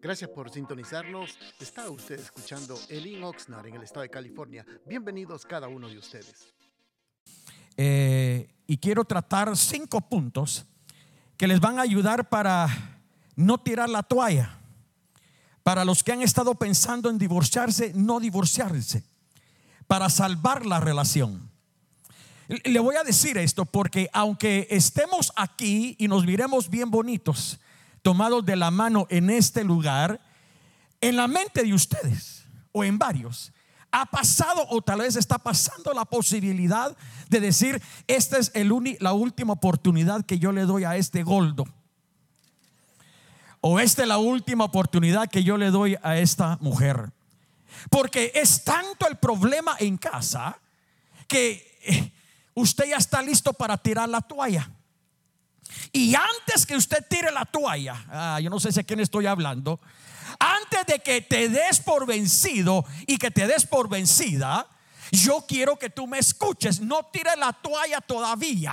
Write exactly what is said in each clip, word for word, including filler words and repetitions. Gracias por sintonizarnos. Está usted escuchando Elin Oxnard en el estado de California. Bienvenidos cada uno de ustedes. Eh, y quiero tratar cinco puntos que les van a ayudar para no tirar la toalla. Para los que han estado pensando en divorciarse, no divorciarse. Para salvar la relación. Le voy a decir esto porque aunque estemos aquí y nos miremos bien bonitos, tomados de la mano en este lugar, en la mente de ustedes o en varios ha pasado o tal vez está pasando la posibilidad de decir: esta es el uni, la última oportunidad que yo le doy a este gordo, o esta es la última oportunidad que yo le doy a esta mujer. Porque es tanto el problema en casa que usted ya está listo para tirar la toalla. Y antes que usted tire la toalla, ah, yo no sé si a quién estoy hablando, antes de que te des por vencido y que te des por vencida, yo quiero que tú me escuches. No tires la toalla todavía.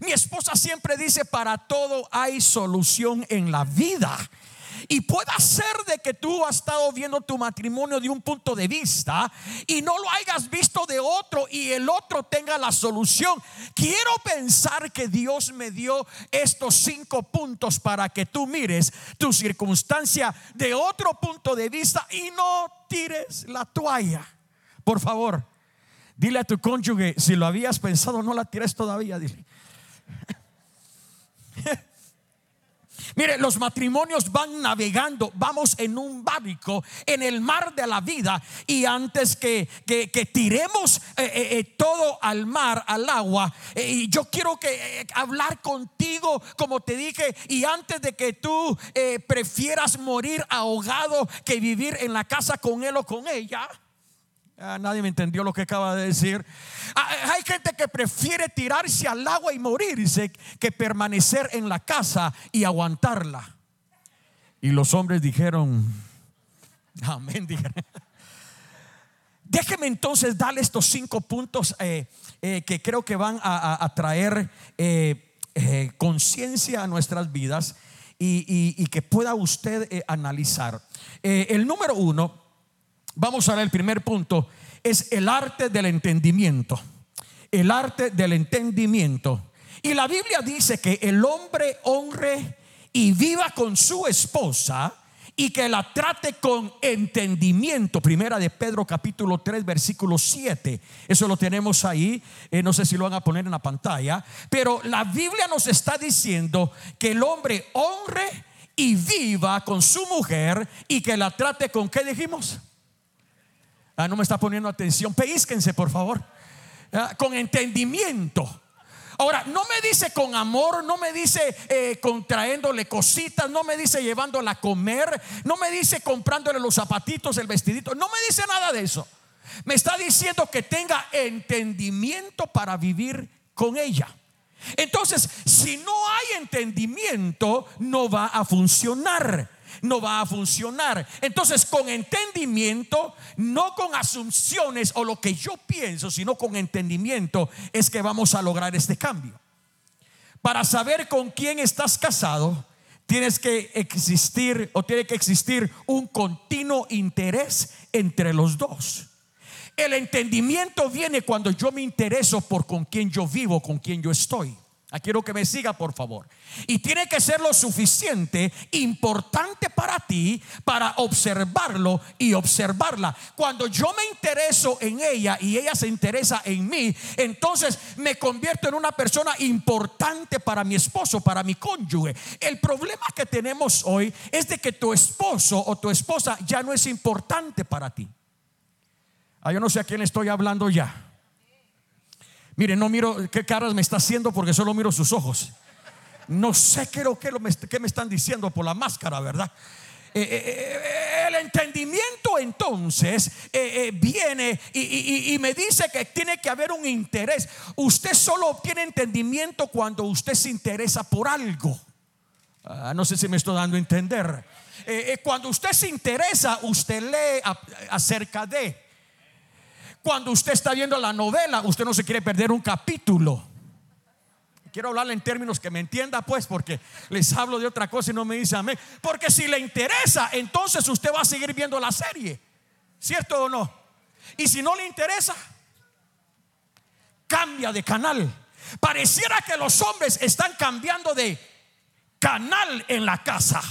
Mi esposa siempre dice: para todo hay solución en la vida. Y puede ser de que tú has estado viendo tu matrimonio de un punto de vista y no lo hayas visto de otro, y el otro tenga la solución. Quiero pensar que Dios me dio estos cinco puntos para que tú mires tu circunstancia de otro punto de vista y no tires la toalla. Por favor, dile a tu cónyuge: si lo habías pensado, no la tires todavía. Dile. Mire, los matrimonios van navegando, vamos en un barco en el mar de la vida, y antes que, que, que tiremos eh, eh, todo al mar, al agua, eh, y yo quiero que eh, hablar contigo, como te dije, y antes de que tú eh, prefieras morir ahogado que vivir en la casa con él o con ella. Ah, nadie me entendió lo que acaba de decir. ah, Hay gente que prefiere tirarse al agua y morirse que permanecer en la casa y aguantarla. Y los hombres dijeron amén, dijeron. Déjeme entonces darle estos cinco puntos eh, eh, que creo que van a, a, a traer eh, eh, conciencia a nuestras vidas y, y, y que pueda usted eh, analizar. eh, El número uno, vamos a ver, el primer punto es el arte del entendimiento. El arte del entendimiento. Y la Biblia dice que el hombre honre y viva con su esposa y que la trate con entendimiento. Primera de Pedro capítulo tres versículo siete. Eso lo tenemos ahí. eh, No sé si lo van a poner en la pantalla. Pero la Biblia nos está diciendo que el hombre honre y viva con su mujer y que la trate con, ¿qué dijimos? Ah, no me está poniendo atención. Pellizquense, por favor. ah, Con entendimiento. Ahora, no me dice con amor, no me dice eh, contraéndole cositas, no me dice llevándola a comer, no me dice comprándole los zapatitos, el vestidito, no me dice nada de eso. Me está diciendo que tenga entendimiento para vivir con ella. Entonces, si no hay entendimiento, no va a funcionar. No va a funcionar. Entonces, con entendimiento, no con asunciones o lo que yo pienso, sino con entendimiento, es que vamos a lograr este cambio. Para saber con quién estás casado, tienes que existir o tiene que existir un continuo interés entre los dos. El entendimiento viene cuando yo me intereso por con quién yo vivo, con quién yo estoy. Ah, quiero que me siga, por favor. Y tiene que ser lo suficiente importante para ti para observarlo y observarla. Cuando yo me intereso en ella y ella se interesa en mí, entonces me convierto en una persona importante para mi esposo, para mi cónyuge. El problema que tenemos hoy es de que tu esposo o tu esposa ya no es importante para ti. Ah, yo no sé a quién estoy hablando ya. Mire, no miro qué caras me está haciendo porque solo miro sus ojos. No sé qué, qué me están diciendo por la máscara, ¿verdad? Eh, eh, el entendimiento entonces eh, eh, viene y, y, y me dice que tiene que haber un interés. Usted solo obtiene entendimiento cuando usted se interesa por algo. Ah, no sé si me estoy dando a entender. Eh, eh, cuando usted se interesa, usted lee a, acerca de... Cuando usted está viendo la novela, usted no se quiere perder un capítulo. quiero hablarle en términos que me entienda, pues, porque les hablo de otra cosa y no me dice amén. Porque si le interesa, entonces usted va a seguir viendo la serie, ¿cierto o no? Y si no le interesa, cambia de canal. Pareciera que los hombres están cambiando de canal en la casa,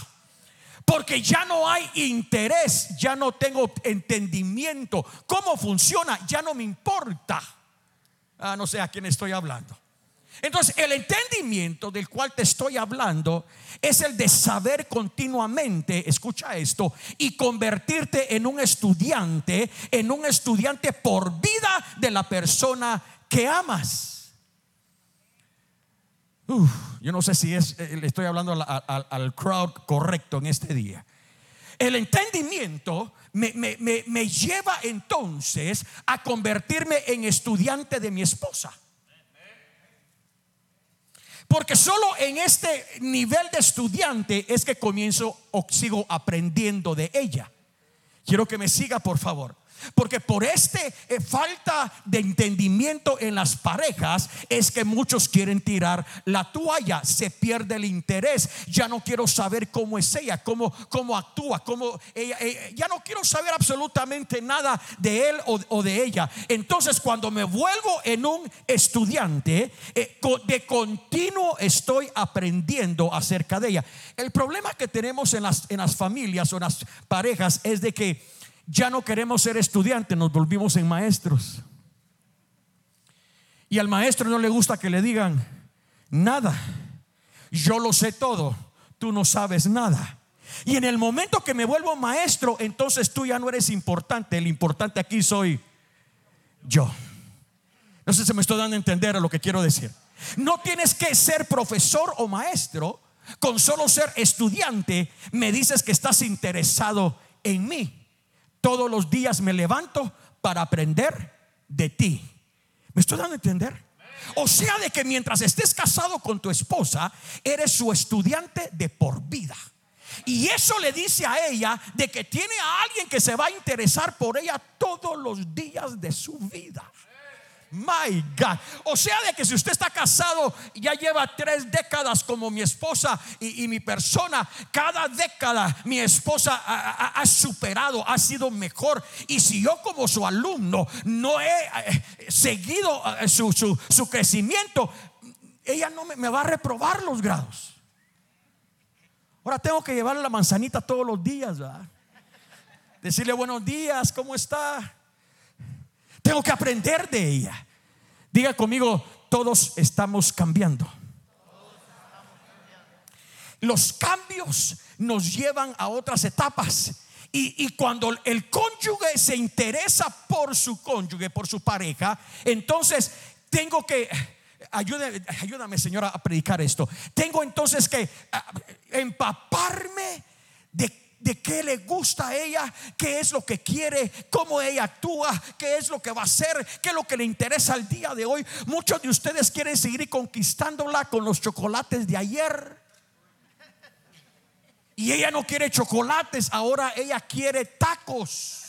porque ya no hay interés, ya no tengo entendimiento cómo funciona, ya no me importa. Ah, no sé a quién estoy hablando. Entonces, el entendimiento del cual te estoy hablando es el de saber continuamente, escucha esto, y convertirte en un estudiante, en un estudiante por vida de la persona que amas. Uf, yo no sé si es, le estoy hablando al, al, al crowd correcto en este día. El entendimiento me, me, me, me lleva entonces a convertirme en estudiante de mi esposa. Porque solo en este nivel de estudiante es que comienzo o sigo aprendiendo de ella. Quiero que me siga, por favor. Porque por este eh, falta de entendimiento en las parejas es que muchos quieren tirar la toalla, se pierde el interés. Ya no quiero saber cómo es ella, cómo, cómo actúa, cómo ella, eh, ya no quiero saber absolutamente nada de él o, o de ella. Entonces, cuando me vuelvo en un estudiante, eh, de continuo estoy aprendiendo acerca de ella. El problema que tenemos en las, en las familias o en las parejas es de que ya no queremos ser estudiantes, nos volvimos en maestros. Y al maestro no le gusta que le digan nada. Yo lo sé todo, tú no sabes nada. Y en el momento que me vuelvo maestro, entonces tú ya no eres importante. El importante aquí soy yo. No sé si me estoy dando a entender a lo que quiero decir. No tienes que ser profesor o maestro. Con solo ser estudiante me dices que estás interesado en mí. Todos los días me levanto para aprender de ti. ¿Me estoy dando a entender? O sea, de que mientras estés casado con tu esposa, eres su estudiante de por vida. Y eso le dice a ella de que tiene a alguien que se va a interesar por ella todos los días de su vida. My God. O sea, de que si usted está casado, ya lleva tres décadas como mi esposa y, y mi persona. Cada década mi esposa ha, ha, ha superado, ha sido mejor. Y si yo como su alumno no he seguido su, su, su crecimiento, ella no me, me va a reprobar los grados. Ahora tengo que llevarle la manzanita todos los días, ¿verdad? Decirle buenos días, ¿cómo está? Tengo que aprender de ella. Diga conmigo, todos estamos cambiando. Los cambios nos llevan a otras etapas. Y, y cuando el cónyuge se interesa por su cónyuge, por su pareja, entonces tengo que, ayúdame, ayúdame señora a predicar esto. Tengo entonces que empaparme de de qué le gusta a ella, qué es lo que quiere, cómo ella actúa, qué es lo que va a hacer, qué es lo que le interesa al día de hoy. Muchos de ustedes quieren seguir conquistándola con los chocolates de ayer. Y ella no quiere chocolates, ahora ella quiere tacos.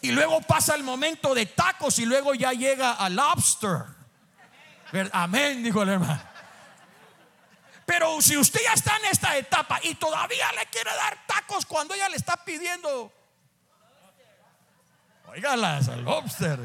Y luego pasa el momento de tacos y luego ya llega a lobster. Amén, dijo el hermano. Pero si usted ya está en esta etapa y todavía le quiere dar tacos cuando ella le está pidiendo, oígalas, al lobster.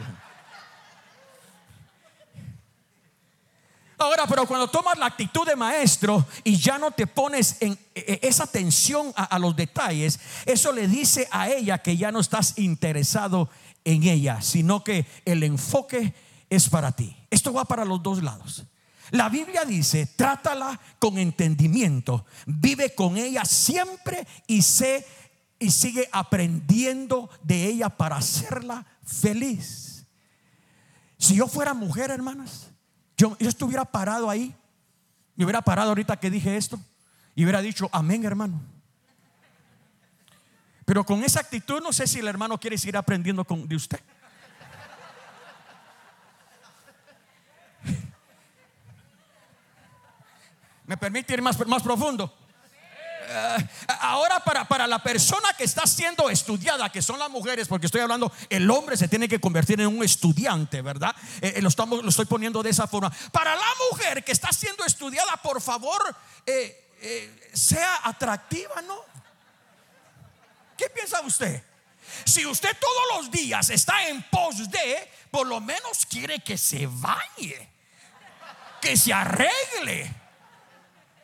Ahora, pero cuando tomas la actitud de maestro y ya no te pones en esa atención a, a los detalles, eso le dice a ella que ya no estás interesado en ella, sino que el enfoque es para ti. Esto va para los dos lados. La Biblia dice, trátala con entendimiento, vive con ella siempre y, sé, y sigue aprendiendo de ella para hacerla feliz. Si yo fuera mujer, hermanas, yo, yo estuviera parado ahí. Me hubiera parado ahorita que dije esto y hubiera dicho amén, hermano. Pero con esa actitud no sé si el hermano quiere seguir aprendiendo con, de usted. ¿Me permite ir más, más profundo? uh, ahora para, para la persona que está siendo estudiada, que son las mujeres, porque estoy hablando, el hombre se tiene que convertir en un estudiante, ¿verdad? Eh, lo, estamos, lo estoy poniendo de esa forma. Para la mujer que está siendo estudiada, por favor, eh, eh, sea atractiva, ¿no? ¿Qué piensa usted? Si usted todos los días está en pos de, por lo menos quiere que se bañe, que se arregle,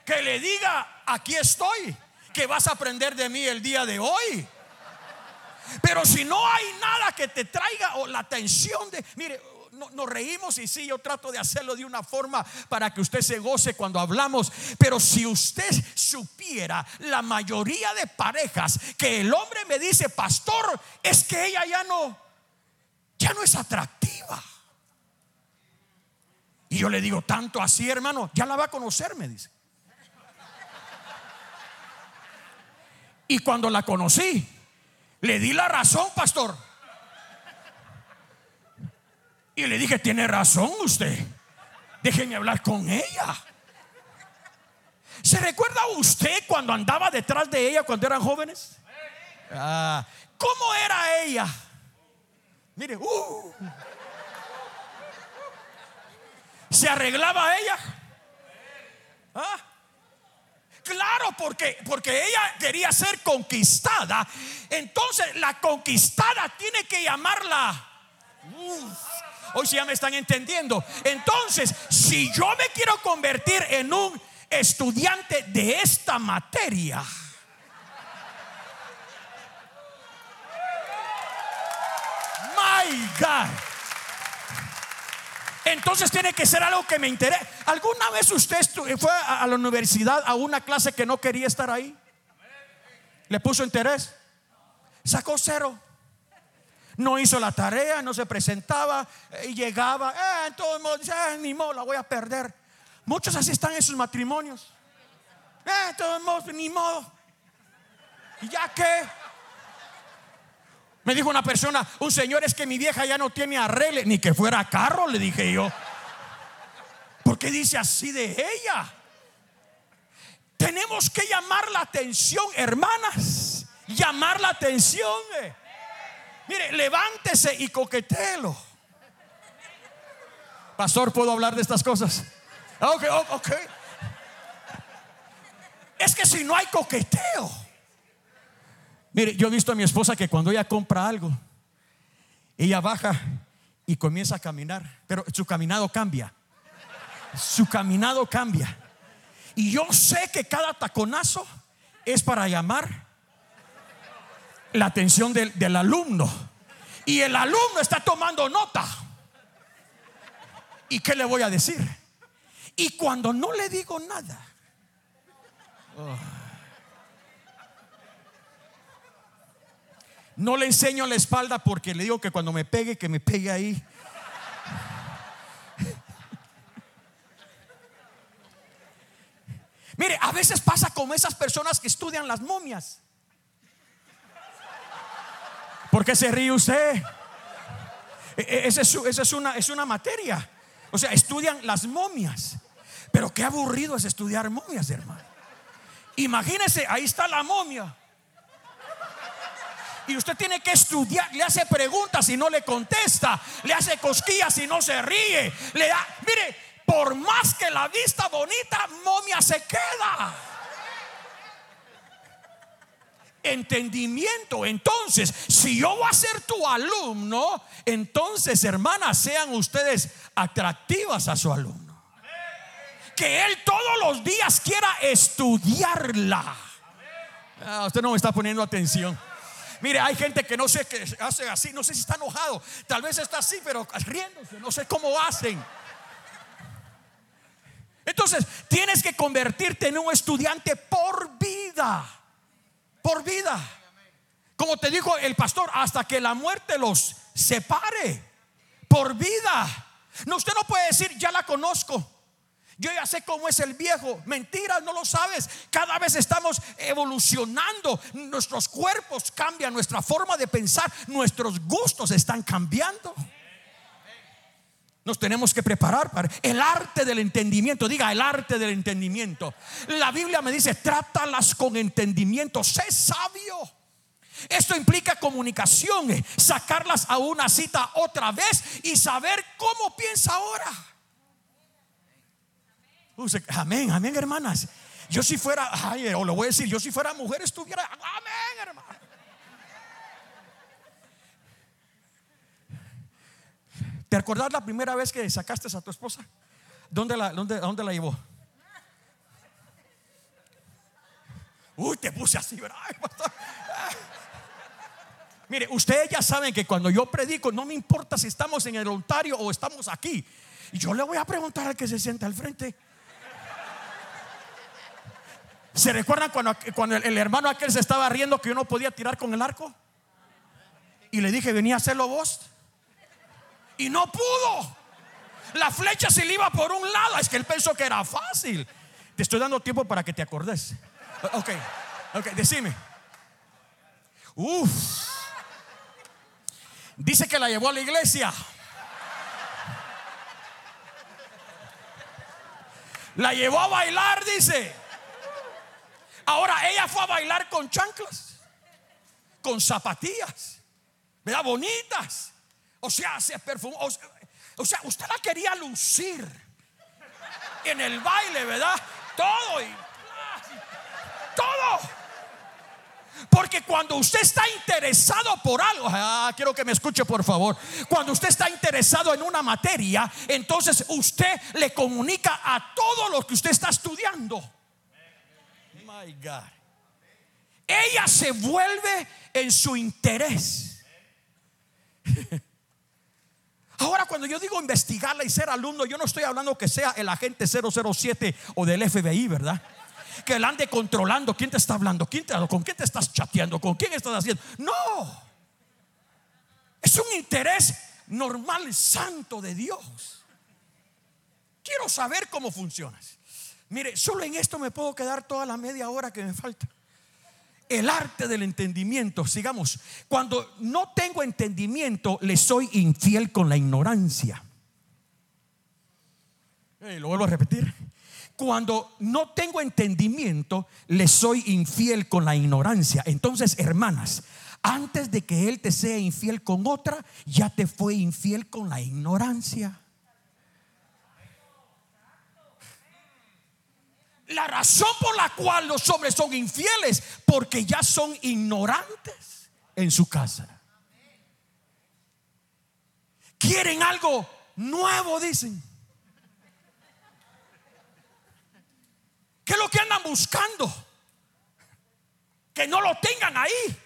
que le diga: aquí estoy, que vas a aprender de mí el día de hoy. Pero si no hay nada que te traiga o la atención de, mire, no, nos reímos y sí, yo trato de hacerlo de una forma para que usted se goce cuando hablamos, pero si usted supiera la mayoría de parejas que el hombre me dice: pastor, es que ella ya no, ya no es atractiva. Y yo le digo: tanto así, hermano, ya la va a conocer, me dice. Y cuando la conocí, le di la razón, pastor. Y le dije: tiene razón usted, déjeme hablar con ella. ¿Se recuerda usted cuando andaba detrás de ella cuando eran jóvenes? Ah, ¿cómo era ella? Mire, uh, ¿se arreglaba ella? ¿Ah? Claro, porque, porque ella quería ser conquistada. Entonces la conquistada tiene que llamarla. Uf, hoy sí ya me están entendiendo. Entonces, si yo me quiero convertir en un estudiante de esta materia, my God, entonces tiene que ser algo que me interese. ¿Alguna vez usted fue a la universidad a una clase que no quería estar ahí? ¿Le puso interés? Sacó cero. No hizo la tarea, no se presentaba y llegaba. Eh, entonces, eh, ni modo, la voy a perder. Muchos así están en sus matrimonios. Eh, entonces, ni modo. ¿Y ya qué? Me dijo una persona, un señor: es que mi vieja ya no tiene arreglo. Ni que fuera carro, le dije yo. ¿Por qué dice así de ella? Tenemos que llamar la atención, hermanas. Llamar la atención. Eh. Mire, levántese y coquetéelo. Pastor, ¿puedo hablar de estas cosas? Ok, ok. Es que si no hay coqueteo. Mire, yo he visto a mi esposa que cuando ella compra algo, ella baja y comienza a caminar, pero su caminado cambia. Su caminado cambia. Y yo sé que cada taconazo es para llamar la atención del, del alumno. Y el alumno está tomando nota. ¿Y qué le voy a decir? Y cuando no le digo nada, oh, no le enseño la espalda porque le digo que cuando me pegue, que me pegue ahí. Mire, a veces pasa como esas personas que estudian las momias. ¿Por qué se ríe usted? Esa es, esa es, una, es una materia. O sea, estudian las momias. Pero qué aburrido es estudiar momias, hermano. Imagínese, ahí está la momia. Y usted tiene que estudiar. Le hace preguntas y no le contesta. Le hace cosquillas y no se ríe. Le da, mire, por más que la vista bonita, momia se queda. Entendimiento. Entonces, si yo voy a ser tu alumno, entonces, hermanas, sean ustedes atractivas a su alumno. Que él todos los días quiera estudiarla. Ah, usted no me está poniendo atención. Mire, hay gente que no sé qué hace así, no sé si está enojado, tal vez está así, pero riéndose, no sé cómo hacen. Entonces, tienes que convertirte en un estudiante por vida, por vida. Como te dijo el pastor, hasta que la muerte los separe, por vida. No, usted no puede decir: ya la conozco, yo ya sé cómo es el viejo. Mentira, no lo sabes. Cada vez estamos evolucionando. Nuestros cuerpos cambian, nuestra forma de pensar, nuestros gustos están cambiando. Nos tenemos que preparar para el arte del entendimiento. Diga, el arte del entendimiento. La Biblia me dice, trátalas con entendimiento. Sé sabio. Esto implica comunicación, sacarlas a una cita otra vez y saber cómo piensa ahora. Amén, amén, hermanas. Yo si fuera, ay, o lo voy a decir, yo si fuera mujer estuviera, amén, hermano. ¿Te acordás la primera vez que sacaste a tu esposa? ¿Dónde la, dónde, dónde la llevó? Uy, te puse así, ¿verdad? Mire, ustedes ya saben que cuando yo predico, no me importa si estamos en el Ontario o estamos aquí. Yo le voy a preguntar al que se sienta al frente. ¿Se recuerdan cuando, cuando el, el hermano aquel se estaba riendo que yo no podía tirar con el arco? Y le dije, vení a hacerlo vos. Y no pudo. La flecha se le iba por un lado. Es que él pensó que era fácil. Te estoy dando tiempo para que te acordes. Ok, ok, decime. Uf. Dice que la llevó a la iglesia. La llevó a bailar, dice. Ahora ella fue a bailar con chanclas, con zapatillas, ¿verdad? Bonitas. O sea, se perfumó. O sea, usted la quería lucir en el baile, ¿verdad? Todo y todo. Porque cuando usted está interesado por algo, ah, quiero que me escuche por favor. Cuando usted está interesado en una materia, entonces usted le comunica a todo lo que usted está estudiando. My God. Ella se vuelve en su interés. Ahora, cuando yo digo investigarla y ser alumno, yo no estoy hablando que sea el agente cero cero siete o del F B I, ¿verdad? Que la ande controlando. ¿Quién te está hablando? ¿Quién te, ¿Con quién te estás chateando? ¿Con quién estás haciendo? No. Es un interés normal, santo de Dios. Quiero saber cómo funcionas. Mire, solo en esto me puedo quedar toda la media hora que me falta. El arte del entendimiento. Sigamos. Cuando no tengo entendimiento, le soy infiel con la ignorancia. Hey, lo vuelvo a repetir. Cuando no tengo entendimiento, le soy infiel con la ignorancia. Entonces, hermanas, antes de que él te sea infiel con otra, ya te fue infiel con la ignorancia. La razón por la cual los hombres son infieles, porque ya son ignorantes en su casa. Quieren algo nuevo, dicen. ¿Qué es lo que andan buscando? Que no lo tengan ahí.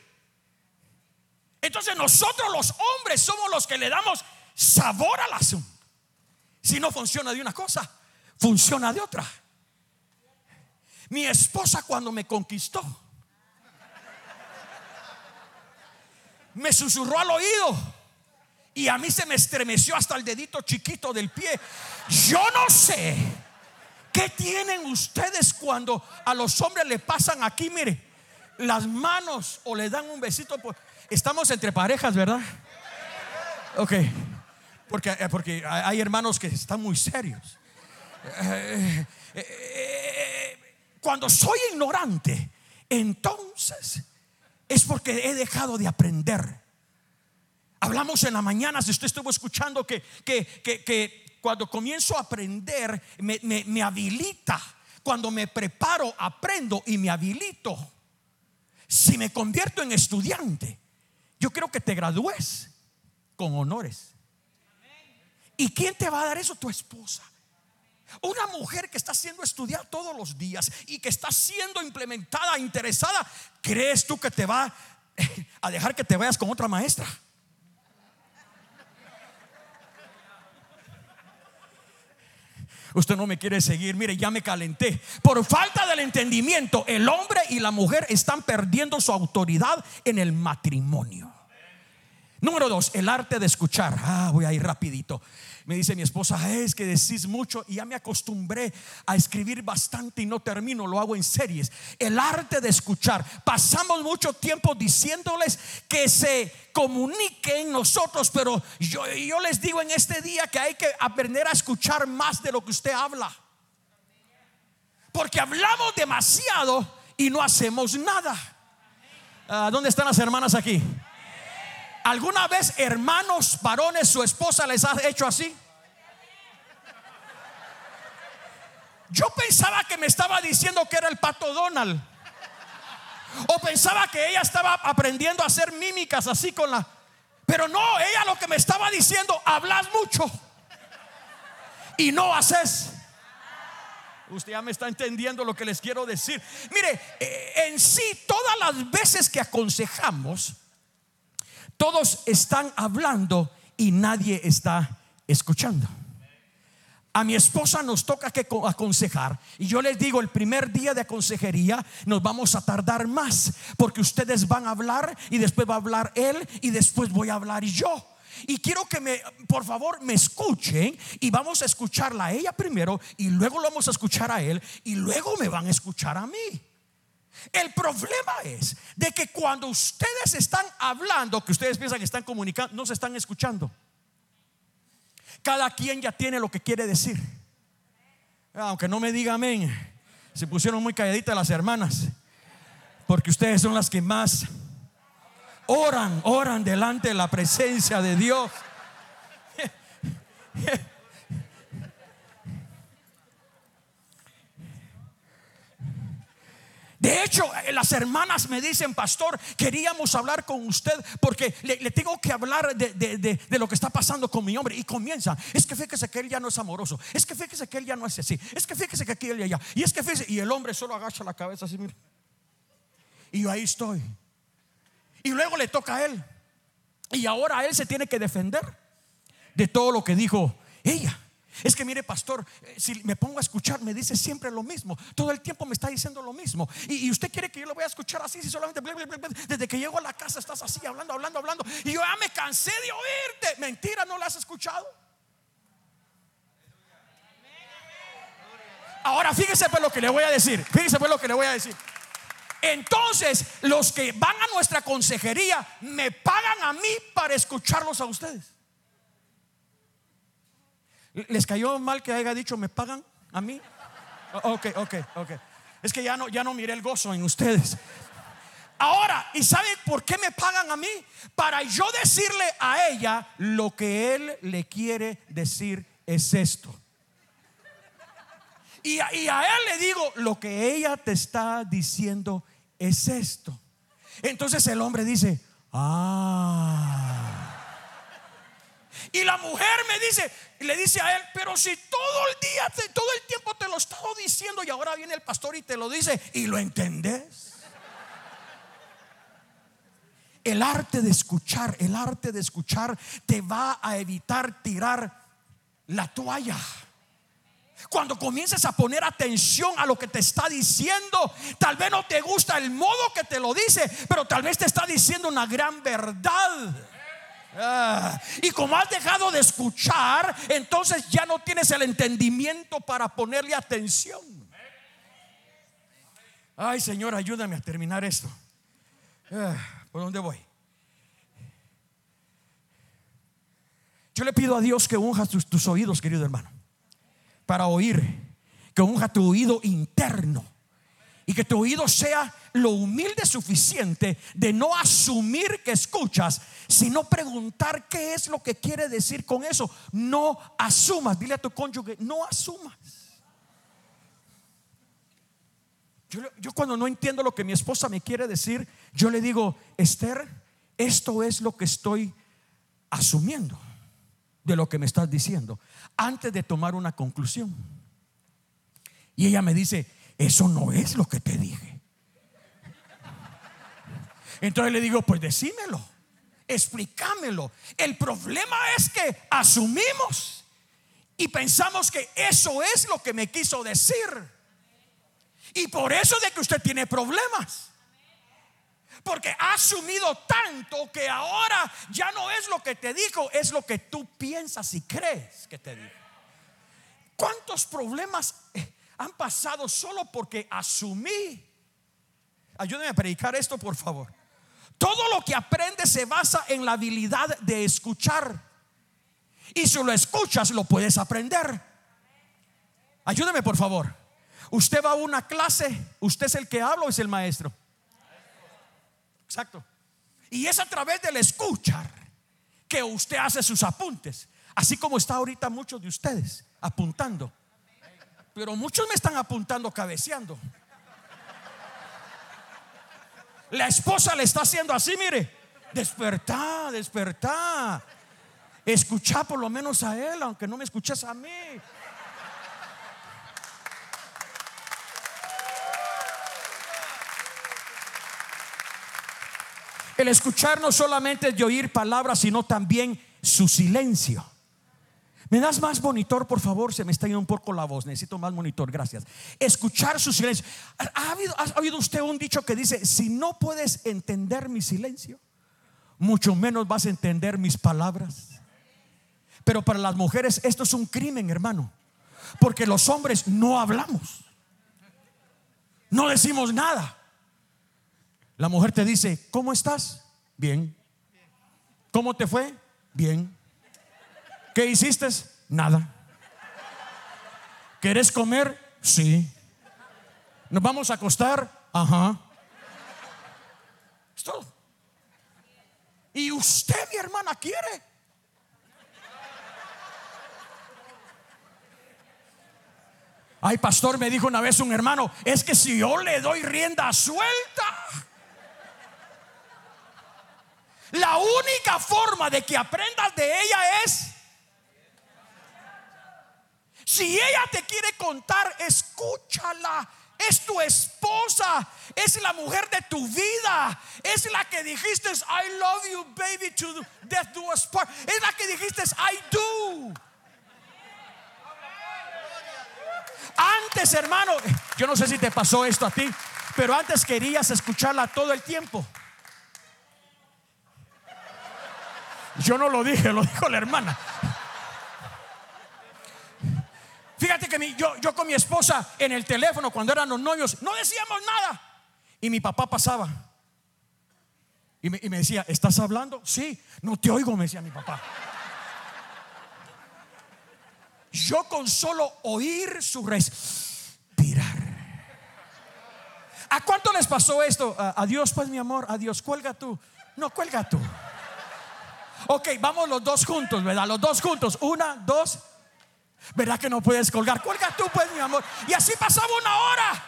Entonces nosotros los hombres somos los que le damos sabor al asunto. Si no funciona de una cosa, funciona de otra. Mi esposa, cuando me conquistó, me susurró al oído y a mí se me estremeció hasta el dedito chiquito del pie. Yo no sé ¿qué tienen ustedes cuando a los hombres le pasan aquí, mire, las manos o le dan un besito? Estamos entre parejas, ¿verdad? Ok, porque, porque hay hermanos que están muy serios. eh, eh, eh, Cuando soy ignorante, entonces es porque he dejado de aprender. Hablamos en la mañana, si usted estuvo escuchando, que, que, que, que cuando comienzo a aprender me, me, me habilita. Cuando me preparo, aprendo y me habilito. Si me convierto en estudiante, yo creo que te gradúes con honores. ¿Y quién te va a dar eso? Tu esposa. Una mujer que está siendo estudiada todos los días y que está siendo implementada, interesada, ¿crees tú que te va a dejar que te vayas con otra maestra? Usted no me quiere seguir. Mire, ya me calenté. Por falta del entendimiento, el hombre y la mujer están perdiendo su autoridad en el matrimonio. Número dos, el arte de escuchar. Ah, voy a ir rapidito. Me dice mi esposa, es que decís mucho y ya me acostumbré a escribir bastante y no termino, lo hago en series. El arte de escuchar. Pasamos mucho tiempo diciéndoles que se comuniquen nosotros, pero yo, yo les digo en este día que hay que aprender a escuchar más de lo que usted habla, porque hablamos demasiado y no hacemos nada. ah, ¿Dónde están las hermanas aquí? ¿Alguna vez, hermanos, varones, su esposa les ha hecho así? Yo pensaba que me estaba diciendo que era el Pato Donald, o pensaba que ella estaba aprendiendo a hacer mímicas así con la... Pero no, ella lo que me estaba diciendo: hablas mucho y no haces. Usted ya me está entendiendo lo que les quiero decir. Mire, en sí, todas las veces que aconsejamos, todos están hablando y nadie está escuchando. A mi esposa nos toca que aconsejar, y yo les digo, el primer día de consejería nos vamos a tardar más, porque ustedes van a hablar y después va a hablar él y después voy a hablar yo. Y quiero que me, por favor, me escuchen. Y vamos a escucharla a ella primero, y luego lo vamos a escuchar a él, y luego me van a escuchar a mí. El problema es de que cuando ustedes están hablando, que ustedes piensan que están comunicando, no se están escuchando. Cada quien ya tiene lo que quiere decir. Aunque no me diga amén. Se pusieron muy calladitas las hermanas, porque ustedes son las que más oran, oran delante de la presencia de Dios. De hecho, las hermanas me dicen: pastor, queríamos hablar con usted porque le, le tengo que hablar de, de, de, de lo que está pasando con mi hombre. Y comienza: es que fíjese que él ya no es amoroso, es que fíjese que él ya no es así, es que fíjese que aquí él ya, y es que fíjese. Y el hombre solo agacha la cabeza así, mira. Y yo ahí estoy. Y luego le toca a él, y ahora él se tiene que defender de todo lo que dijo ella. Es que mire, pastor, si me pongo a escuchar, me dice siempre lo mismo, todo el tiempo me está diciendo lo mismo. Y, y usted quiere que yo lo voy a escuchar así, si solamente ble, ble, ble, ble, desde que llego a la casa estás así, hablando, hablando, hablando. Y yo ya me cansé de oírte. Mentira, no la has escuchado. Ahora fíjese pues lo que le voy a decir. Fíjese pues lo que le voy a decir. Entonces, los que van a nuestra consejería me pagan a mí para escucharlos a ustedes. ¿Les cayó mal que haya dicho me pagan a mí? Ok, ok, ok. Es que ya no, ya no miré el gozo en ustedes. Ahora, ¿y saben por qué me pagan a mí? Para yo decirle a ella lo que él le quiere decir es esto. Y a, y a él le digo: lo que ella te está diciendo es esto. Entonces el hombre dice: ah. Y la mujer me dice, le dice a él: pero si todo el día, todo el tiempo te lo he estado diciendo, y ahora viene el pastor y te lo dice y lo entendés. El arte de escuchar, el arte de escuchar te va a evitar tirar la toalla. Cuando comiences a poner atención a lo que te está diciendo, tal vez no te gusta el modo que te lo dice, pero tal vez te está diciendo una gran verdad. Ah, y como has dejado de escuchar, entonces ya no tienes el entendimiento para ponerle atención. Ay, Señor, ayúdame a terminar esto. ah, ¿Por dónde voy? Yo le pido a Dios que unja tus, tus oídos, querido hermano, para oír. Que unja tu oído interno, y que tu oído sea lo humilde suficiente de no asumir que escuchas, sino preguntar qué es lo que quiere decir con eso. No asumas. Dile a tu cónyuge: no asumas. Yo, yo cuando no entiendo lo que mi esposa me quiere decir, yo le digo: Esther, esto es lo que estoy asumiendo de lo que me estás diciendo, antes de tomar una conclusión. Y ella me dice: eso no es lo que te dije. Entonces le digo: pues decímelo, explícamelo. El problema es que asumimos y pensamos que eso es lo que me quiso decir. Y por eso de que usted tiene problemas. Porque ha asumido tanto que ahora ya no es lo que te dijo, es lo que tú piensas y crees que te dijo. ¿Cuántos problemas han pasado solo porque asumí? Ayúdenme a predicar esto, por favor. Todo lo que aprende se basa en la habilidad de escuchar. Y si lo escuchas, lo puedes aprender. Ayúdeme, por favor. Usted va a una clase, usted es el que habla o es el maestro. Exacto. Y es a través del escuchar que usted hace sus apuntes. Así como está ahorita muchos de ustedes apuntando. Pero muchos me están apuntando cabeceando. La esposa le está haciendo así, mire. Despertá, despertá. Escuchá por lo menos a él, aunque no me escuches a mí. El escuchar no solamente es de oír palabras, sino también su silencio. ¿Me das más monitor, por favor? Se me está yendo un poco la voz. Necesito más monitor, gracias. Escuchar su silencio. ¿Ha habido, ¿Ha oído usted un dicho que dice: si no puedes entender mi silencio, mucho menos vas a entender mis palabras? Pero para las mujeres esto es un crimen, hermano, porque los hombres no hablamos, no decimos nada. La mujer te dice: ¿cómo estás? Bien. ¿Cómo te fue? Bien. ¿Qué hiciste? Nada. ¿Quieres comer? Sí. ¿Nos vamos a acostar? Ajá. Es todo. Y usted, mi hermana, quiere. Ay, pastor, me dijo una vez un hermano, es que si yo le doy rienda suelta. La única forma de que aprendas de ella es, si ella te quiere contar, escúchala. Es tu esposa, es la mujer de tu vida, es la que dijiste I love you baby to death do us part, es la que dijiste I do. Antes, hermano, yo no sé si te pasó esto a ti, pero antes querías escucharla todo el tiempo. Yo no lo dije, lo dijo la hermana. Fíjate que mi, yo, yo con mi esposa en el teléfono, cuando eran los novios, no decíamos nada. Y mi papá pasaba y me, y me decía: ¿estás hablando? Sí. No te oigo, me decía mi papá. Yo con solo oír su respirar. ¿A cuánto les pasó esto? Adiós pues, mi amor, adiós, cuelga tú. No, cuelga tú. Ok, vamos los dos juntos, ¿verdad? Los dos juntos. Una, dos. ¿Verdad que no puedes colgar? Cuelga tú pues, mi amor. Y así pasaba una hora.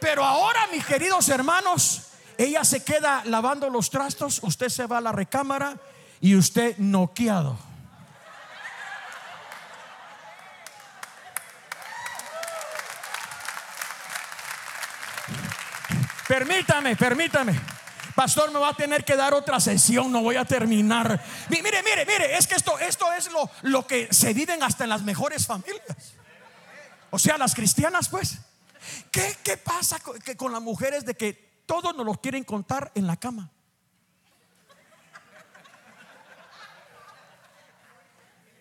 Pero ahora, mis queridos hermanos, ella se queda lavando los trastos, usted se va a la recámara y usted noqueado. Permítame, permítame. Pastor, me va a tener que dar otra sesión, no voy a terminar. Mire, mire, mire, es que esto, esto es lo, lo que se viven hasta en las mejores familias. O sea, las cristianas, pues. ¿Qué, qué pasa con, que con las mujeres de que todos nos lo quieren contar en la cama?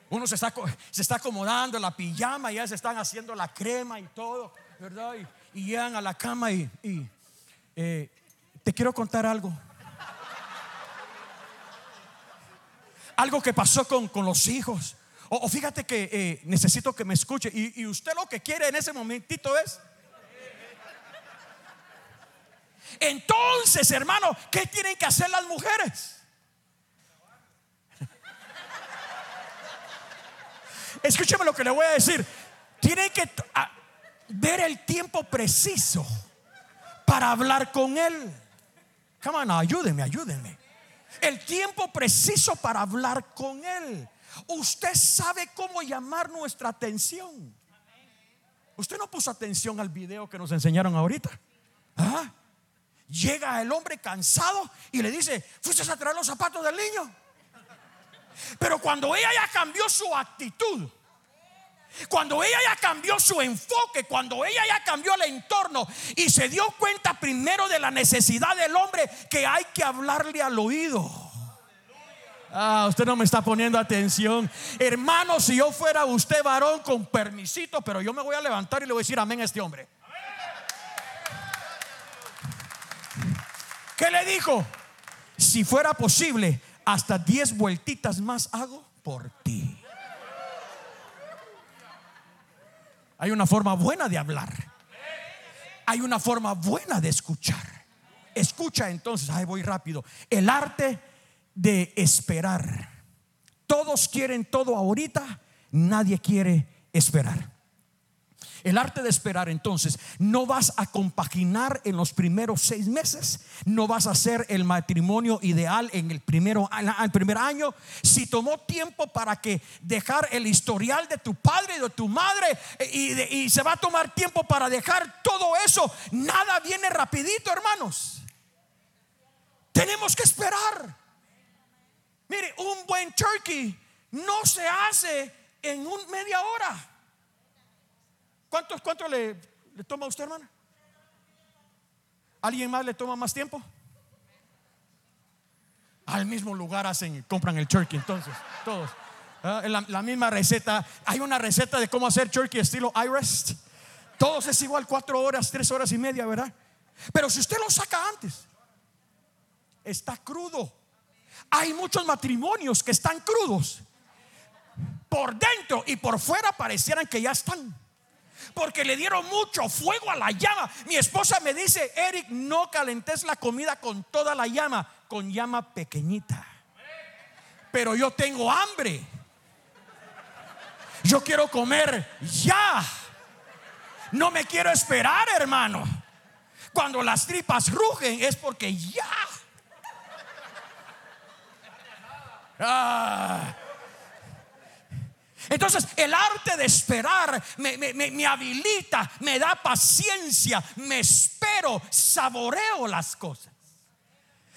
Uno se está, se está acomodando la pijama, ya se están haciendo la crema y todo, ¿verdad? Y, y llegan a la cama y... y eh, te quiero contar algo. Algo que pasó con, con los hijos. O, o fíjate que eh, necesito que me escuche. Y, y usted lo que quiere en ese momentito es. Entonces, hermano, ¿qué tienen que hacer las mujeres? Escúcheme lo que le voy a decir. Tienen que a, ver el tiempo preciso para hablar con él. Come on, ayúdenme, ayúdenme. El tiempo preciso para hablar con él. Usted sabe cómo llamar nuestra atención. Usted no puso atención al video que nos enseñaron ahorita. ¿Ah? Llega el hombre cansado y le dice: ¿fuiste a traer los zapatos del niño? Pero cuando ella ya cambió su actitud Cuando ella ya cambió su enfoque, cuando ella ya cambió el entorno y se dio cuenta primero de la necesidad del hombre, que hay que hablarle al oído. Ah, usted no me está poniendo atención. Hermano, si yo fuera usted varón, con permisito, pero yo me voy a levantar y le voy a decir amén a este hombre. ¿Qué le dijo? Si fuera posible, hasta diez vueltitas más hago por ti. Hay una forma buena de hablar. Hay una forma buena de escuchar. Escucha entonces, ahí voy rápido. El arte de esperar. Todos quieren todo ahorita, nadie quiere esperar. El arte de esperar, entonces, no vas a compaginar en los primeros seis meses, no vas a hacer el matrimonio ideal en el, primero, en el primer año. Si tomó tiempo para que dejar el historial de tu padre y de tu madre, y, de, y se va a tomar tiempo para dejar todo eso, nada viene rapidito, hermanos. Tenemos que esperar. Mire, un buen turkey no se hace en un media hora. ¿Cuánto, cuánto le, le toma a usted, hermana? ¿Alguien más le toma más tiempo? Al mismo lugar hacen, compran el turkey entonces, todos. La, la misma receta. Hay una receta de cómo hacer turkey estilo I R S. Todos es igual, cuatro horas, tres horas y media, ¿verdad? Pero si usted lo saca antes, está crudo. Hay muchos matrimonios que están crudos por dentro y por fuera, parecieran que ya están, porque le dieron mucho fuego a la llama. Mi esposa me dice: Eric, no calentes la comida con toda la llama, con llama pequeñita. Pero yo tengo hambre, yo quiero comer ya, no me quiero esperar, hermano. Cuando las tripas rugen es porque ya. Ah. Entonces el arte de esperar me, me, me, me habilita, me da paciencia, me espero, saboreo las cosas.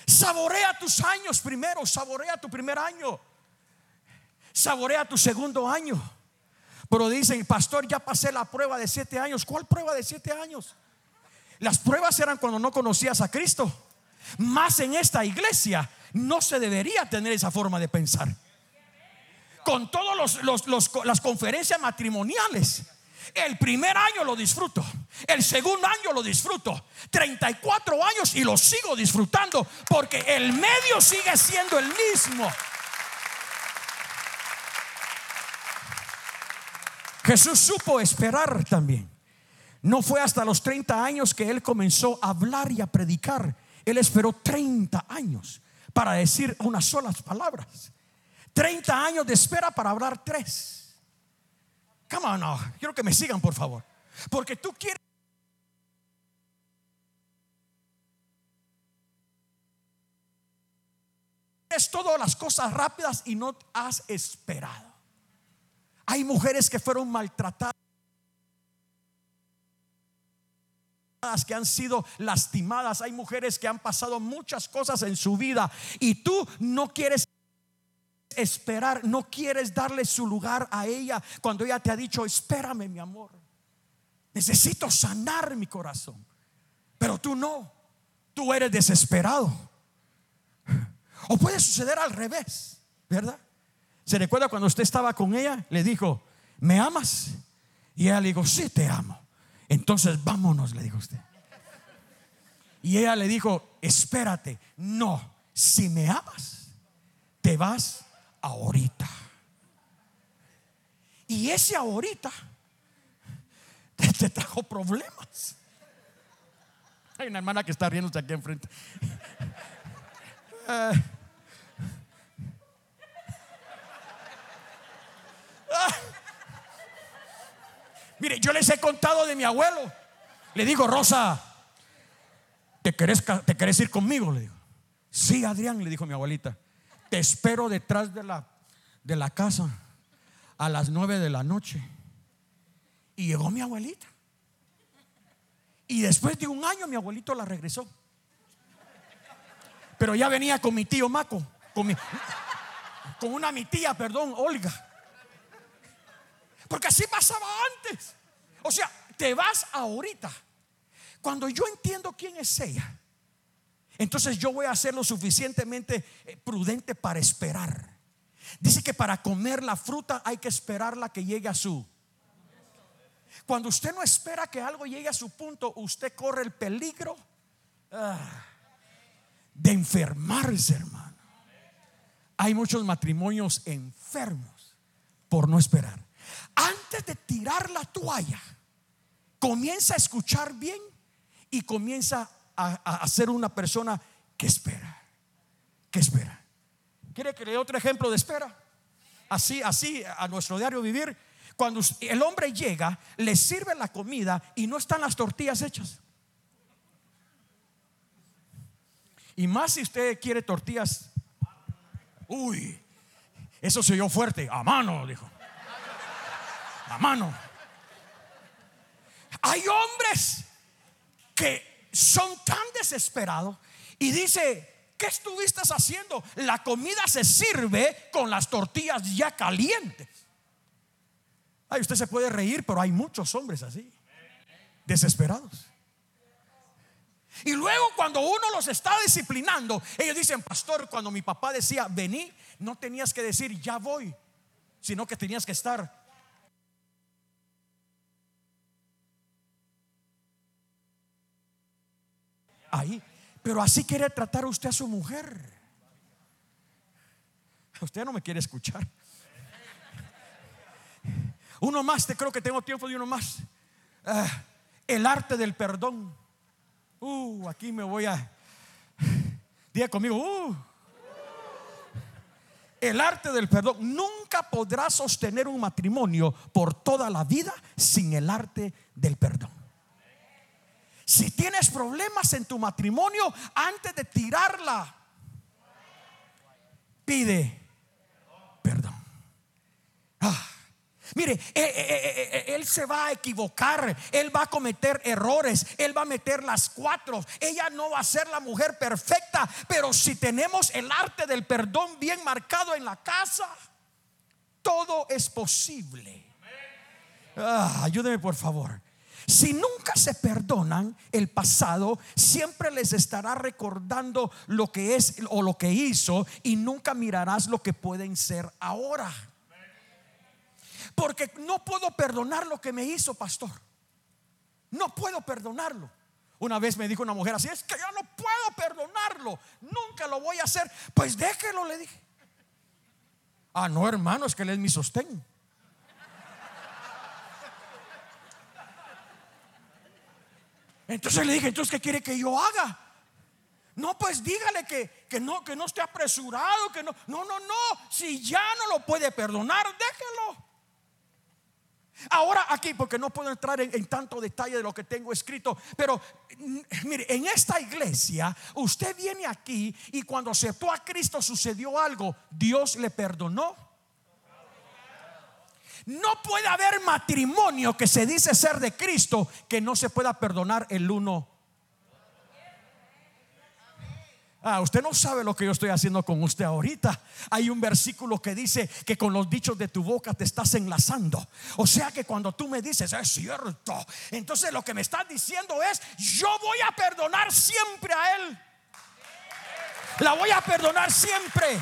Saborea tus años primero, saborea tu primer año, saborea tu segundo año. Pero dicen: pastor, ya pasé la prueba de siete años. ¿Cuál prueba de siete años? Las pruebas eran cuando no conocías a Cristo. Más en esta iglesia no se debería tener esa forma de pensar. Con todas los, los, los, las conferencias matrimoniales, el primer año lo disfruto, el segundo año lo disfruto, treinta y cuatro años y lo sigo disfrutando, porque el medio sigue siendo el mismo. Jesús supo esperar también. No fue hasta los treinta años que él comenzó a hablar y a predicar. Él esperó treinta años para decir unas solas palabras. treinta años de espera para hablar tres. Come on now. Quiero que me sigan, por favor. Porque tú quieres. Es todas las cosas rápidas y no has esperado. Hay mujeres que fueron maltratadas, que han sido lastimadas. Hay mujeres que han pasado muchas cosas en su vida, y tú no quieres esperar, no quieres darle su lugar a ella cuando ella te ha dicho: espérame, mi amor, necesito sanar mi corazón. Pero tú no, tú eres desesperado. O puede suceder al revés, ¿verdad? ¿Se recuerda cuando usted estaba con ella? Le dijo: ¿me amas? Y ella le dijo: sí, te amo. Entonces vámonos, le dijo usted. Y ella le dijo: espérate, no, si me amas, te vas ahorita. Y ese ahorita te, te trajo problemas. Hay una hermana que está riéndose aquí enfrente. Ah. Ah. Mire, yo les he contado de mi abuelo. Le digo: Rosa, ¿te querés, te querés ir conmigo? Le digo. Sí, Adrián, le dijo mi abuelita, te espero detrás de la, de la casa a las nueve de la noche. Y llegó mi abuelita, y después de un año mi abuelito la regresó. Pero ya venía con mi tío Maco, Con, mi, con una mi tía, perdón, Olga. Porque así pasaba antes. O sea, te vas ahorita. Cuando yo entiendo quién es ella, entonces yo voy a ser lo suficientemente prudente para esperar. Dice que para comer la fruta hay que esperarla que llegue a su. Cuando usted no espera que algo llegue a su punto, usted corre el peligro ah, de enfermarse, hermano. Hay muchos matrimonios enfermos por no esperar. Antes de tirar la toalla, comienza a escuchar bien y comienza a, a, a ser una persona que espera, que espera. ¿Quiere que le dé otro ejemplo de espera? Así, así a nuestro diario vivir. Cuando el hombre llega, le sirve la comida y no están las tortillas hechas. Y más si usted quiere tortillas. Uy, eso se oyó fuerte. A mano, dijo. A mano. Hay hombres que son tan desesperados y dice: ¿qué estuviste haciendo? La comida se sirve con las tortillas ya calientes. Ay, usted se puede reír, pero hay muchos hombres así, desesperados. Y luego cuando uno los está disciplinando, ellos dicen: pastor, cuando mi papá decía vení, no tenías que decir ya voy, sino que tenías que estar. Ahí, pero así quiere tratar usted a su mujer. Usted no me quiere escuchar. Uno más, te creo que tengo tiempo de uno más. Ah, el arte del perdón. Uh, aquí me voy a. Diga conmigo. Uh. El arte del perdón. Nunca podrá sostener un matrimonio por toda la vida sin el arte del perdón. Si tienes problemas en tu matrimonio, antes de tirarla, pide perdón. Ah. Mire, él, él, él, él se va a equivocar, él va a cometer errores, él va a meter las cuatro. Ella no va a ser la mujer perfecta, pero si tenemos el arte del perdón bien marcado en la casa, todo es posible. Ah, ayúdeme por favor. Si nunca se perdonan el pasado, siempre les estará recordando lo que es o lo que hizo, y nunca mirarás lo que pueden ser ahora. Porque no puedo perdonar lo que me hizo, pastor. No puedo perdonarlo. Una vez me dijo una mujer así: es que yo no puedo perdonarlo, nunca lo voy a hacer. Pues déjelo, le dije. Ah, no, hermano, es que él es mi sostén. Entonces le dije: entonces, ¿qué quiere que yo haga? No, pues dígale que, que no, que no esté apresurado, que no. No, no, no, si ya no lo puede perdonar, déjelo. Ahora aquí, porque no puedo entrar en, en tanto detalle de lo que tengo escrito, pero mire, en esta iglesia usted viene aquí y cuando aceptó a Cristo sucedió algo: Dios le perdonó. No puede haber matrimonio que se dice ser de Cristo que no se pueda perdonar el uno. Ah, usted no sabe lo que yo estoy haciendo con usted ahorita. Hay un versículo que dice que con los dichos de tu boca te estás enlazando. O sea que cuando tú me dices es cierto, entonces lo que me estás diciendo es: yo voy a perdonar siempre a él. La voy a perdonar siempre.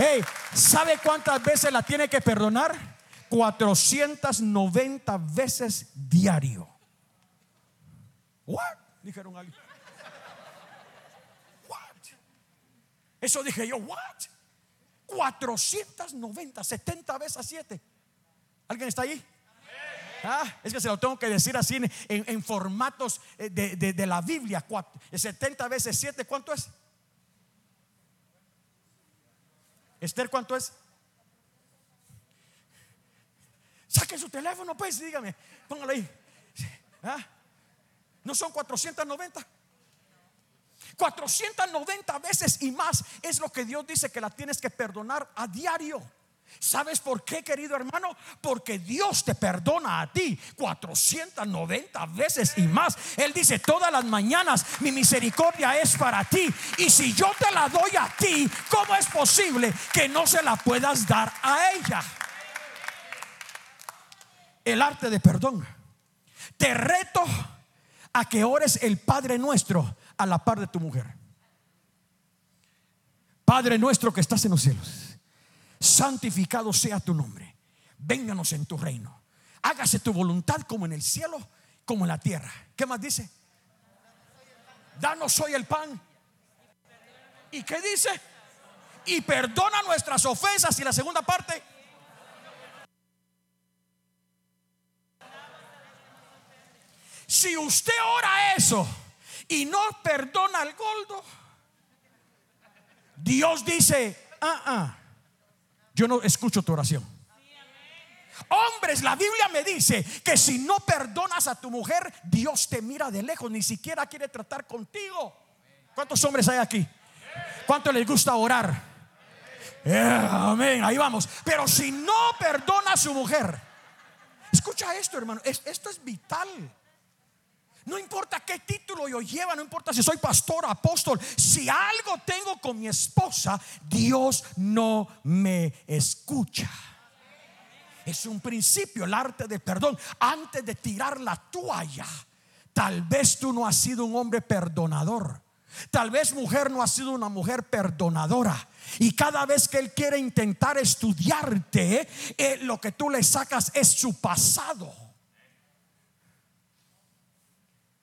Hey, ¿sabe cuántas veces la tiene que perdonar? cuatrocientas noventa veces diario. What? Dijeron alguien. Eso dije yo, what? cuatrocientas noventa, setenta veces a siete. ¿Alguien está ahí? ¿Ah? Es que se lo tengo que decir así en, en formatos de, de, de la Biblia. setenta veces siete, ¿cuánto es? Esther, ¿cuánto es? Saque su teléfono, pues, dígame, póngalo ahí. ¿Ah? ¿No son cuatrocientas noventa? cuatrocientas noventa veces y más es lo que Dios dice que la tienes que perdonar a diario. ¿Sabes por qué, querido hermano? Porque Dios te perdona a ti cuatrocientas noventa veces y más. Él dice: todas las mañanas mi misericordia es para ti. Y si yo te la doy a ti, ¿cómo es posible que no se la puedas dar a ella? el arte de perdón. Te reto a que ores el Padre Nuestro a la par de tu mujer. Padre nuestro que estás en los cielos, santificado sea tu nombre. Vénganos en tu reino. Hágase tu voluntad como en el cielo, como en la tierra. ¿Qué más dice? Danos hoy el pan. ¿Y qué dice? Y perdona nuestras ofensas. Y la segunda parte, si usted ora eso y no perdona al gordo, Dios dice: ah, ah, yo no escucho tu oración. Hombres, la Biblia me dice que si no perdonas a tu mujer, Dios te mira de lejos, ni siquiera quiere tratar contigo. ¿Cuántos hombres hay aquí? ¿Cuánto les gusta orar? Eh, amén, ahí vamos. Pero si no perdona a su mujer, escucha esto, hermano, es, esto es vital. No importa qué título yo lleva, no importa si soy pastor, apóstol, si algo tengo con mi esposa, Dios no me escucha. Es un principio, el arte del perdón. Antes de tirar la toalla, tal vez tú no has sido un hombre perdonador. Tal vez mujer no has sido una mujer perdonadora. Y cada vez que él quiere intentar estudiarte, eh, eh, lo que tú le sacas es su pasado,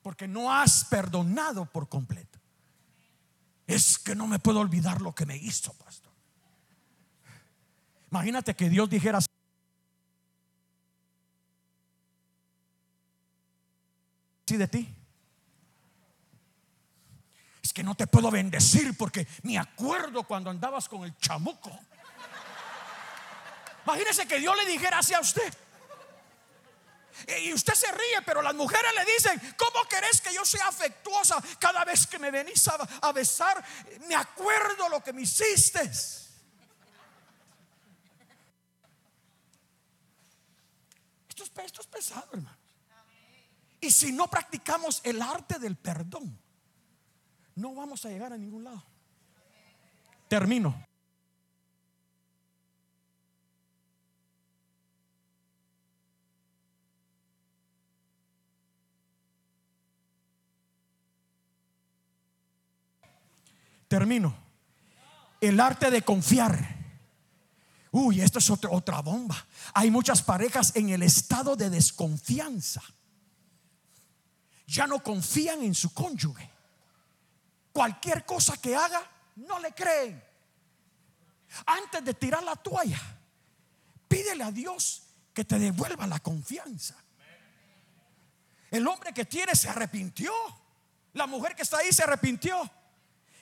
porque no has perdonado por completo. Es que no me puedo olvidar lo que me hizo, pastor. Imagínate que Dios dijera así: sí, de ti. Es que no te puedo bendecir porque me acuerdo cuando andabas con el chamuco. Imagínese que Dios le dijera así a usted. Y usted se ríe, pero las mujeres le dicen: ¿cómo querés que yo sea afectuosa? Cada vez que me venís a, a besar, me acuerdo lo que me hiciste. Esto es, esto es pesado, hermano. Y si no practicamos el arte del perdón, no vamos a llegar a ningún lado. Termino. Termino. El arte de confiar. Uy, esto es otro, otra bomba. Hay muchas parejas en el estado de desconfianza. Ya no confían en su cónyuge. Cualquier cosa que haga, no le creen. Antes de tirar la toalla, pídele a Dios que te devuelva la confianza. El hombre que tiene se arrepintió. La mujer que está ahí se arrepintió.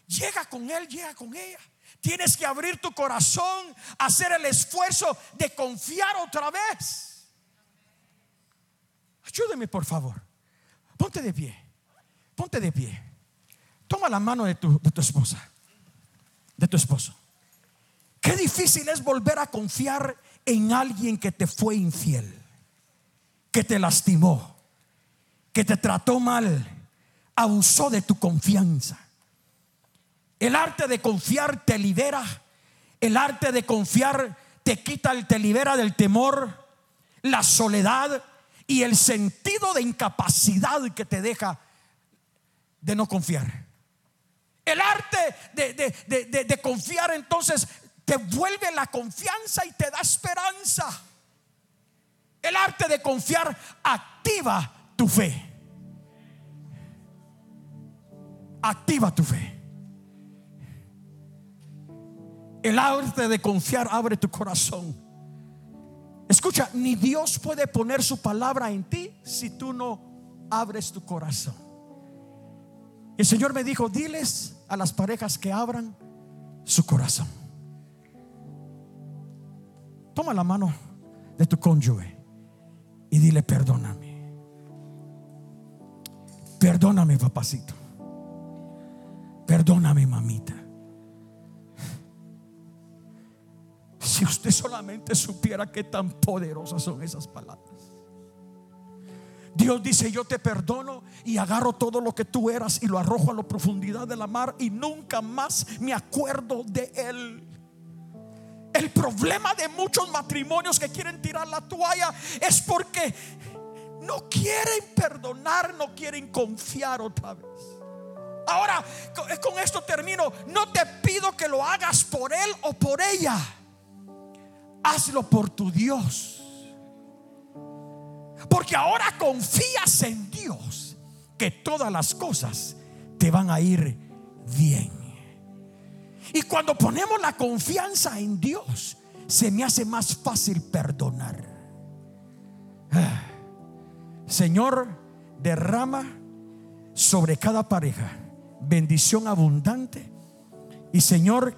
Llega con él, llega con ella. Tienes que abrir tu corazón, hacer el esfuerzo de confiar otra vez. Ayúdeme, por favor. Ponte de pie, ponte de pie. Toma la mano de tu, de tu esposa, de tu esposo. Qué difícil es volver a confiar en alguien que te fue infiel, que te lastimó, que te trató mal, abusó de tu confianza. El arte de confiar te libera. El arte de confiar te quita, te libera del temor, la soledad y el sentido de incapacidad que te deja de no confiar. El arte de, de, de, de, de confiar entonces te vuelve la confianza y te da esperanza. El arte de confiar activa tu fe. Activa tu fe. El arte de confiar abre tu corazón. Escucha, ni Dios puede poner su palabra en ti si tú no abres tu corazón. El Señor me dijo: diles a las parejas que abran su corazón. Toma la mano de tu cónyuge y dile: perdóname. Perdóname, papacito. Perdóname, mamita. Si usted solamente supiera qué tan poderosas son esas palabras. Dios dice: yo te perdono y agarro todo lo que tú eras y lo arrojo a la profundidad de la mar y nunca más me acuerdo de él. El problema de muchos matrimonios que quieren tirar la toalla es porque no quieren perdonar, no quieren confiar otra vez. Ahora, con esto termino. No te pido que lo hagas por él o por ella. Hazlo por tu Dios. Porque ahora confías en Dios, que todas las cosas te van a ir bien. Y cuando ponemos la confianza en Dios, se me hace más fácil perdonar. Señor, derrama sobre cada pareja bendición abundante. Y Señor,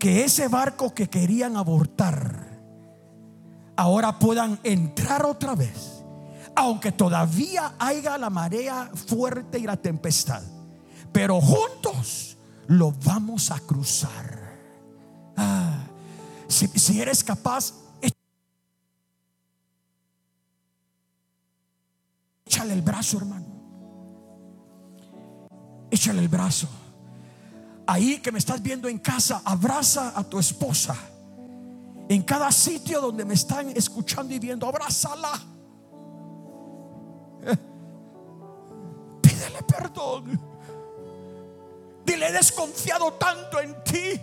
que ese barco que querían abortar ahora puedan entrar otra vez, aunque todavía haya la marea fuerte y la tempestad, pero juntos lo vamos a cruzar. ah, si, si eres capaz, échale el brazo, hermano. Échale el brazo. Ahí que me estás viendo en casa, abraza a tu esposa. En cada sitio donde me están escuchando y viendo, abrázala. Pídele perdón. Dile: he desconfiado tanto en ti,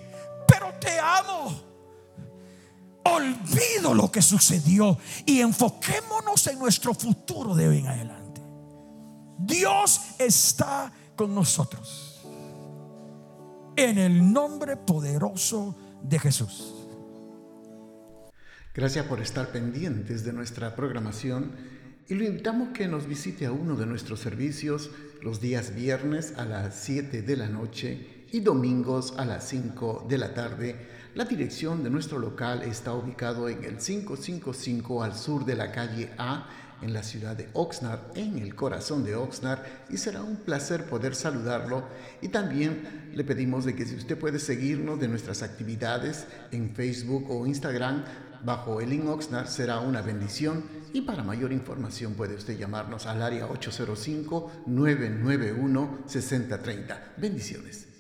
pero te amo. Olvido lo que sucedió y enfoquémonos en nuestro futuro de hoy en adelante. Dios está con nosotros, en el nombre poderoso de Jesús. Gracias por estar pendientes de nuestra programación y lo invitamos que nos visite a uno de nuestros servicios los días viernes a las siete de la noche y domingos a las cinco de la tarde. La dirección de nuestro local está ubicado en el quinientos cincuenta y cinco al sur de la calle A, en la ciudad de Oxnard, en el corazón de Oxnard, y será un placer poder saludarlo. Y también le pedimos de que si usted puede seguirnos de nuestras actividades en Facebook o Instagram bajo Elin Oxnard, será una bendición. Y para mayor información puede usted llamarnos al área ocho cero cinco, nueve nueve uno, seis cero tres cero. Bendiciones.